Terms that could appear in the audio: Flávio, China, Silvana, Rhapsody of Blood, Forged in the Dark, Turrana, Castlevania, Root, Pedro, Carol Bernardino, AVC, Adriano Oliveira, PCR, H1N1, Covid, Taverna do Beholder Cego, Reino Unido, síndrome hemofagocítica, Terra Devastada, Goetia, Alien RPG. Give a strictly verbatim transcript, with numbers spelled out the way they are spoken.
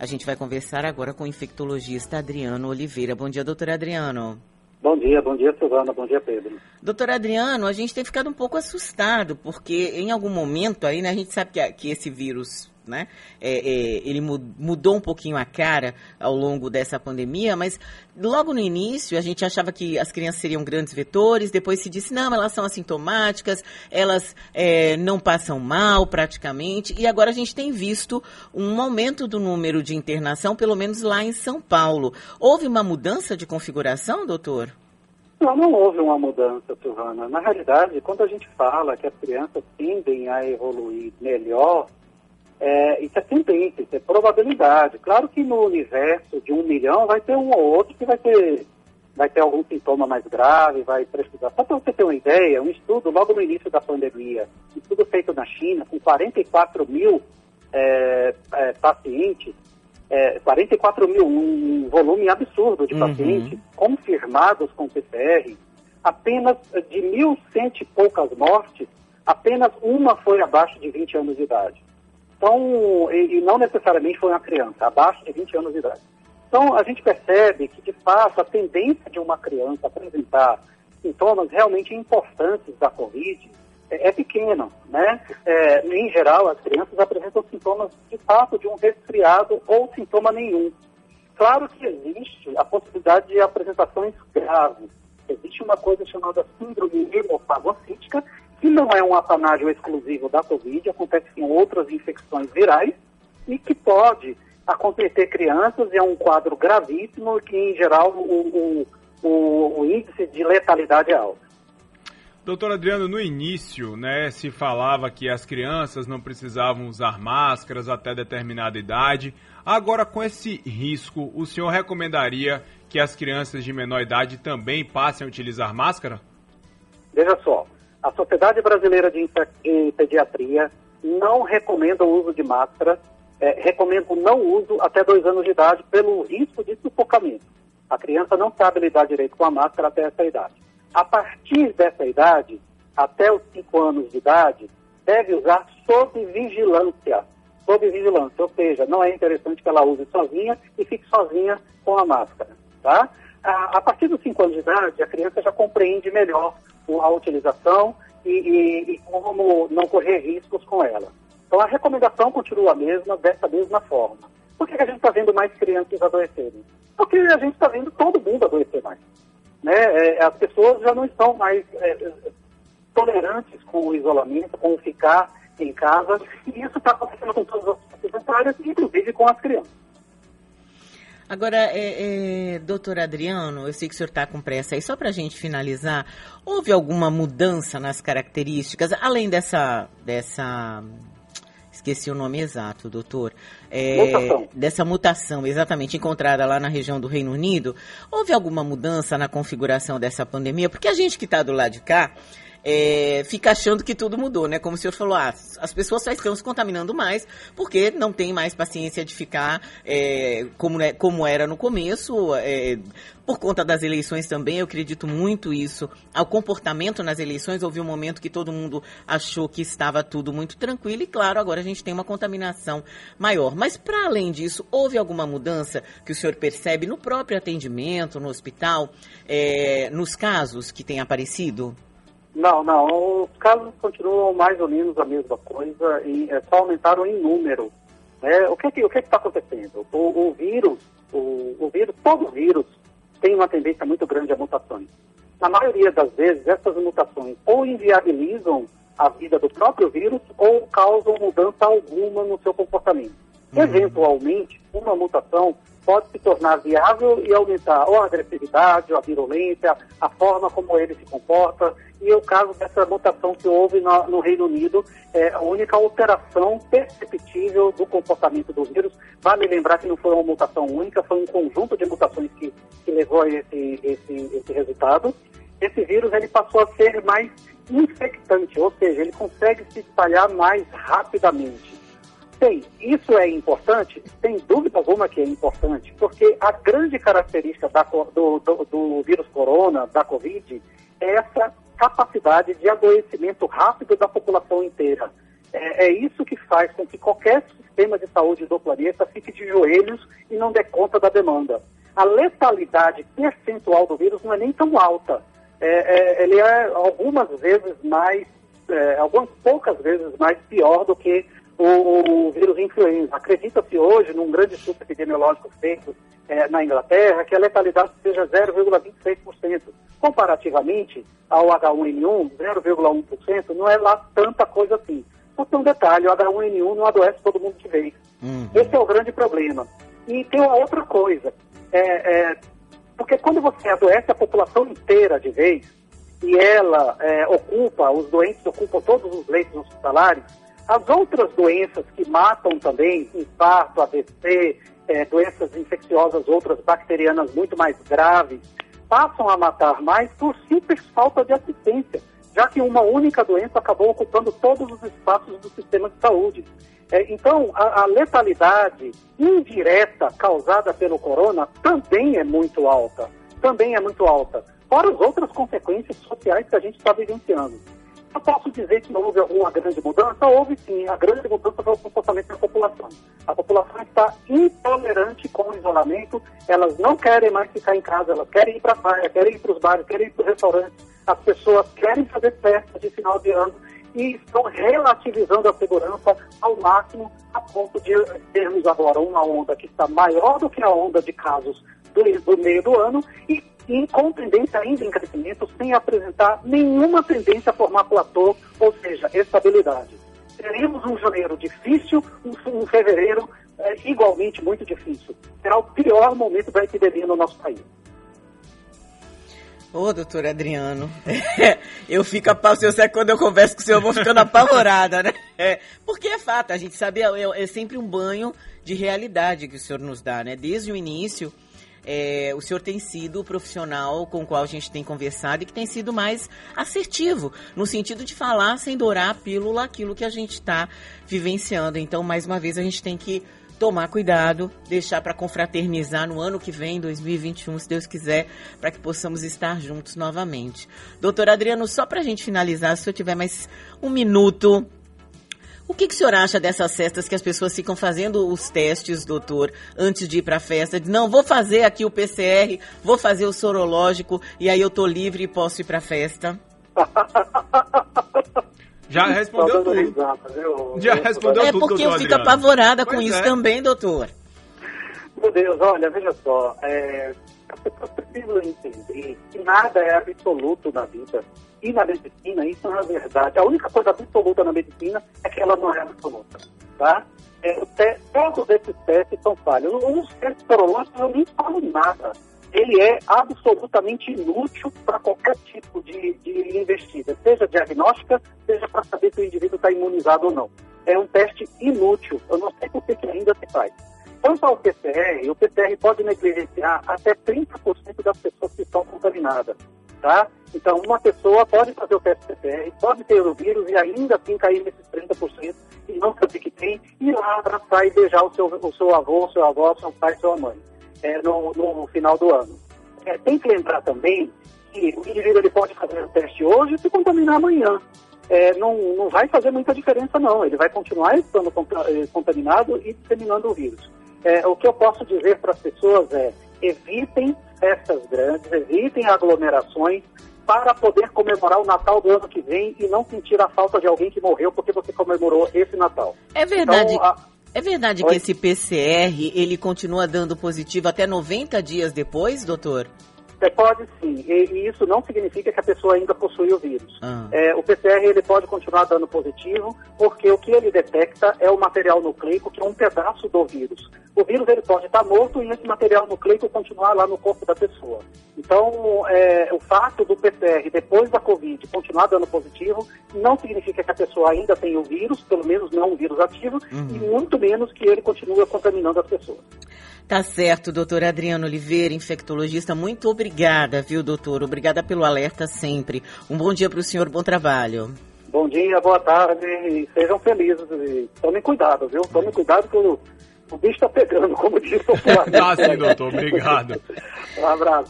A gente vai conversar agora com o infectologista Adriano Oliveira. Bom dia, doutor Adriano. Bom dia, bom dia, Silvana, bom dia, Pedro. Doutor Adriano, a gente tem ficado um pouco assustado, porque em algum momento aí, né, a gente sabe que, a, que esse vírus, né, é, é, ele mudou um pouquinho a cara ao longo dessa pandemia, mas logo no início a gente achava que as crianças seriam grandes vetores, depois se disse, não, elas são assintomáticas, elas é, não passam mal praticamente, e agora a gente tem visto um aumento do número de internação, pelo menos lá em São Paulo. Houve uma mudança de configuração, doutor? Não, não houve uma mudança, Turrana. Na realidade, quando a gente fala que as crianças tendem a evoluir melhor, é, isso é tendência, isso é probabilidade. Claro que no universo de um milhão vai ter um ou outro que vai ter, vai ter algum sintoma mais grave, vai precisar. Só para você ter uma ideia, um estudo logo no início da pandemia, um estudo feito na China com quarenta e quatro mil é, é, pacientes, É, quarenta e quatro mil, um volume absurdo de pacientes, uhum, confirmados com P C R, apenas de mil e cem e poucas mortes, apenas uma foi abaixo de vinte anos de idade. Então, e, e não necessariamente foi uma criança, abaixo de vinte anos de idade. Então, a gente percebe que, de fato, a tendência de uma criança apresentar sintomas realmente importantes da Covid é pequeno, né? É, em geral, as crianças apresentam sintomas, de fato, de um resfriado ou sintoma nenhum. Claro que existe a possibilidade de apresentações graves. Existe uma coisa chamada síndrome hemofagocítica, que não é um apanágio exclusivo da Covid, acontece com outras infecções virais e que pode acontecer crianças, e é um quadro gravíssimo que, em geral, o, o, o, o índice de letalidade é alto. Doutor Adriano, no início, né, se falava que as crianças não precisavam usar máscaras até determinada idade. Agora, com esse risco, o senhor recomendaria que as crianças de menor idade também passem a utilizar máscara? Veja só, a Sociedade Brasileira de Pediatria não recomenda o uso de máscara, é, recomenda o não uso até dois anos de idade pelo risco de sufocamento. A criança não sabe lidar direito com a máscara até essa idade. A partir dessa idade, até os cinco anos de idade, deve usar sob vigilância. Sob vigilância, ou seja, não é interessante que ela use sozinha e fique sozinha com a máscara, tá? A, a partir dos cinco anos de idade, a criança já compreende melhor a utilização e, e, e como não correr riscos com ela. Então, a recomendação continua a mesma, dessa mesma forma. Por que a gente está vendo mais crianças adoecerem? Porque a gente está vendo todo mundo adoecer mais. Né? As pessoas já não estão mais é, tolerantes com o isolamento, com o ficar em casa, e isso está acontecendo com todas as pessoas, inclusive com as crianças. Agora, é, é, doutor Adriano, eu sei que o senhor está com pressa aí, só para a gente finalizar, houve alguma mudança nas características, além dessa... dessa... Esqueci o nome exato, doutor. É, mutação. Dessa mutação, exatamente, encontrada lá na região do Reino Unido. Houve alguma mudança na configuração dessa pandemia? Porque a gente que está do lado de cá é, fica achando que tudo mudou, né? Como o senhor falou, ah, as pessoas só estão se contaminando mais porque não tem mais paciência de ficar é, como, é, como era no começo. É, por conta das eleições também, eu acredito muito isso. Ao comportamento nas eleições, houve um momento que todo mundo achou que estava tudo muito tranquilo e, claro, agora a gente tem uma contaminação maior. Mas, para além disso, houve alguma mudança que o senhor percebe no próprio atendimento, no hospital, é, nos casos que têm aparecido? Não, não. Os casos continuam mais ou menos a mesma coisa, e é, só aumentaram em número. Né? O que que, o que que está acontecendo? O, o vírus, o, o vírus, todo vírus tem uma tendência muito grande a mutações. Na maioria das vezes, essas mutações ou inviabilizam a vida do próprio vírus ou causam mudança alguma no seu comportamento. Uhum. Eventualmente, uma mutação pode se tornar viável e aumentar ou a agressividade, ou a virulência, a forma como ele se comporta. E é o caso dessa mutação que houve no, no Reino Unido, é a única alteração perceptível do comportamento do vírus. Vale lembrar que não foi uma mutação única, foi um conjunto de mutações que, que levou a esse, esse, esse resultado. Esse vírus ele passou a ser mais infectante, ou seja, ele consegue se espalhar mais rapidamente. Bem, isso é importante? Sem dúvida alguma que é importante, porque a grande característica da, do, do, do vírus corona, da Covid, é essa capacidade de adoecimento rápido da população inteira. É, é isso que faz com que qualquer sistema de saúde do planeta fique de joelhos e não dê conta da demanda. A letalidade percentual do vírus não é nem tão alta. É, é, ele é algumas vezes mais, é, algumas poucas vezes mais pior do que o, o vírus influenza. Acredita-se hoje, num grande estudo epidemiológico feito é, na Inglaterra, que a letalidade seja zero vírgula vinte e seis por cento. Comparativamente ao H um N um, zero vírgula um por cento não é lá tanta coisa assim. Só tem um detalhe, o H um N um não adoece todo mundo de vez. Uhum. Esse é o grande problema. E tem uma outra coisa, é, é, porque quando você adoece a população inteira de vez, e ela é, ocupa, os doentes ocupam todos os leitos hospitalares, as outras doenças que matam também, infarto, A V C, é, doenças infecciosas, outras bacterianas muito mais graves, passam a matar mais por simples falta de assistência, já que uma única doença acabou ocupando todos os espaços do sistema de saúde. É, então, a, a letalidade indireta causada pelo corona também é muito alta, também é muito alta, fora as outras consequências sociais que a gente está vivenciando. Eu posso dizer que não houve alguma grande mudança? Houve sim, a grande mudança foi o comportamento da população. A população está intolerante com o isolamento, elas não querem mais ficar em casa, elas querem ir para a praia, querem ir para os bares, querem ir para os restaurantes, as pessoas querem fazer festas de final de ano e estão relativizando a segurança ao máximo, a ponto de termos agora uma onda que está maior do que a onda de casos do, do meio do ano e e com tendência ainda em crescimento, sem apresentar nenhuma tendência a formar platô, ou seja, estabilidade. Teremos um janeiro difícil, um fevereiro é, igualmente muito difícil. Será o pior momento da epidemia no nosso país. Ô, doutor Adriano, eu fico apavorada, quando eu converso com o senhor, eu vou ficando apavorada, né? É, porque é fato, a gente sabe, é, é sempre um banho de realidade que o senhor nos dá, né? Desde o início... É, o senhor tem sido o profissional com o qual a gente tem conversado e que tem sido mais assertivo, no sentido de falar sem dourar a pílula aquilo que a gente está vivenciando. Então, mais uma vez, a gente tem que tomar cuidado, deixar para confraternizar no ano que vem, dois mil e vinte e um, se Deus quiser, para que possamos estar juntos novamente. Doutor Adriano, só para a gente finalizar, se eu tiver mais um minuto... O que, que o senhor acha dessas festas que as pessoas ficam fazendo os testes, doutor, antes de ir para a festa? Não, vou fazer aqui o P C R, vou fazer o sorológico e aí eu tô livre e posso ir para a festa. Já respondeu tudo. Risada, viu? Já respondeu é tudo, é porque eu fico apavorada pois com isso é. também, doutor. Meu Deus, olha, veja só, é, as pessoas precisam entender que nada é absoluto na vida. E na medicina, isso não é verdade. A única coisa absoluta na medicina é que ela não é absoluta, tá? É, te, todos esses testes são falhos. Os testes sorológicos eu nem falo nada. Ele é absolutamente inútil para qualquer tipo de, de investida, seja diagnóstica, seja para saber se o indivíduo está imunizado ou não. É um teste inútil. Eu não sei por que ainda se faz. Quanto ao P C R, o P C R pode negligenciar até trinta por cento das pessoas que estão contaminadas, tá? Então, uma pessoa pode fazer o teste P C R, pode ter o vírus e ainda assim cair nesses trinta por cento e não saber que tem, ir lá abraçar e beijar o seu, o seu avô, o seu avó, o seu pai, sua mãe, é, no, no final do ano. É, tem que lembrar também que o indivíduo ele pode fazer o teste hoje e se contaminar amanhã. É, não, não vai fazer muita diferença, não. Ele vai continuar estando contaminado e disseminando o vírus. É, o que eu posso dizer para as pessoas é: evitem festas grandes, evitem aglomerações para poder comemorar o Natal do ano que vem e não sentir a falta de alguém que morreu porque você comemorou esse Natal. É verdade, então, a... é verdade Oi? que esse P C R, ele continua dando positivo até noventa dias depois, doutor? É, pode sim, e, e isso não significa que a pessoa ainda possui o vírus. Ah. É, o P C R ele pode continuar dando positivo, porque o que ele detecta é o material nucleico, que é um pedaço do vírus. O vírus ele pode estar morto e esse material nucleico continuar lá no corpo da pessoa. Então, é, o fato do P C R, depois da Covid, continuar dando positivo, não significa que a pessoa ainda tem o vírus, pelo menos não um vírus ativo, uhum. e muito menos que ele continue contaminando as pessoas. Tá certo, doutor Adriano Oliveira, infectologista, muito obrigada, viu, doutor? Obrigada pelo alerta sempre. Um bom dia para o senhor, bom trabalho. Bom dia, boa tarde, sejam felizes e tomem cuidado, viu? Tomem cuidado que o, o bicho está pegando, como disse o Flávio. Tá sim, doutor, obrigado. Um abraço.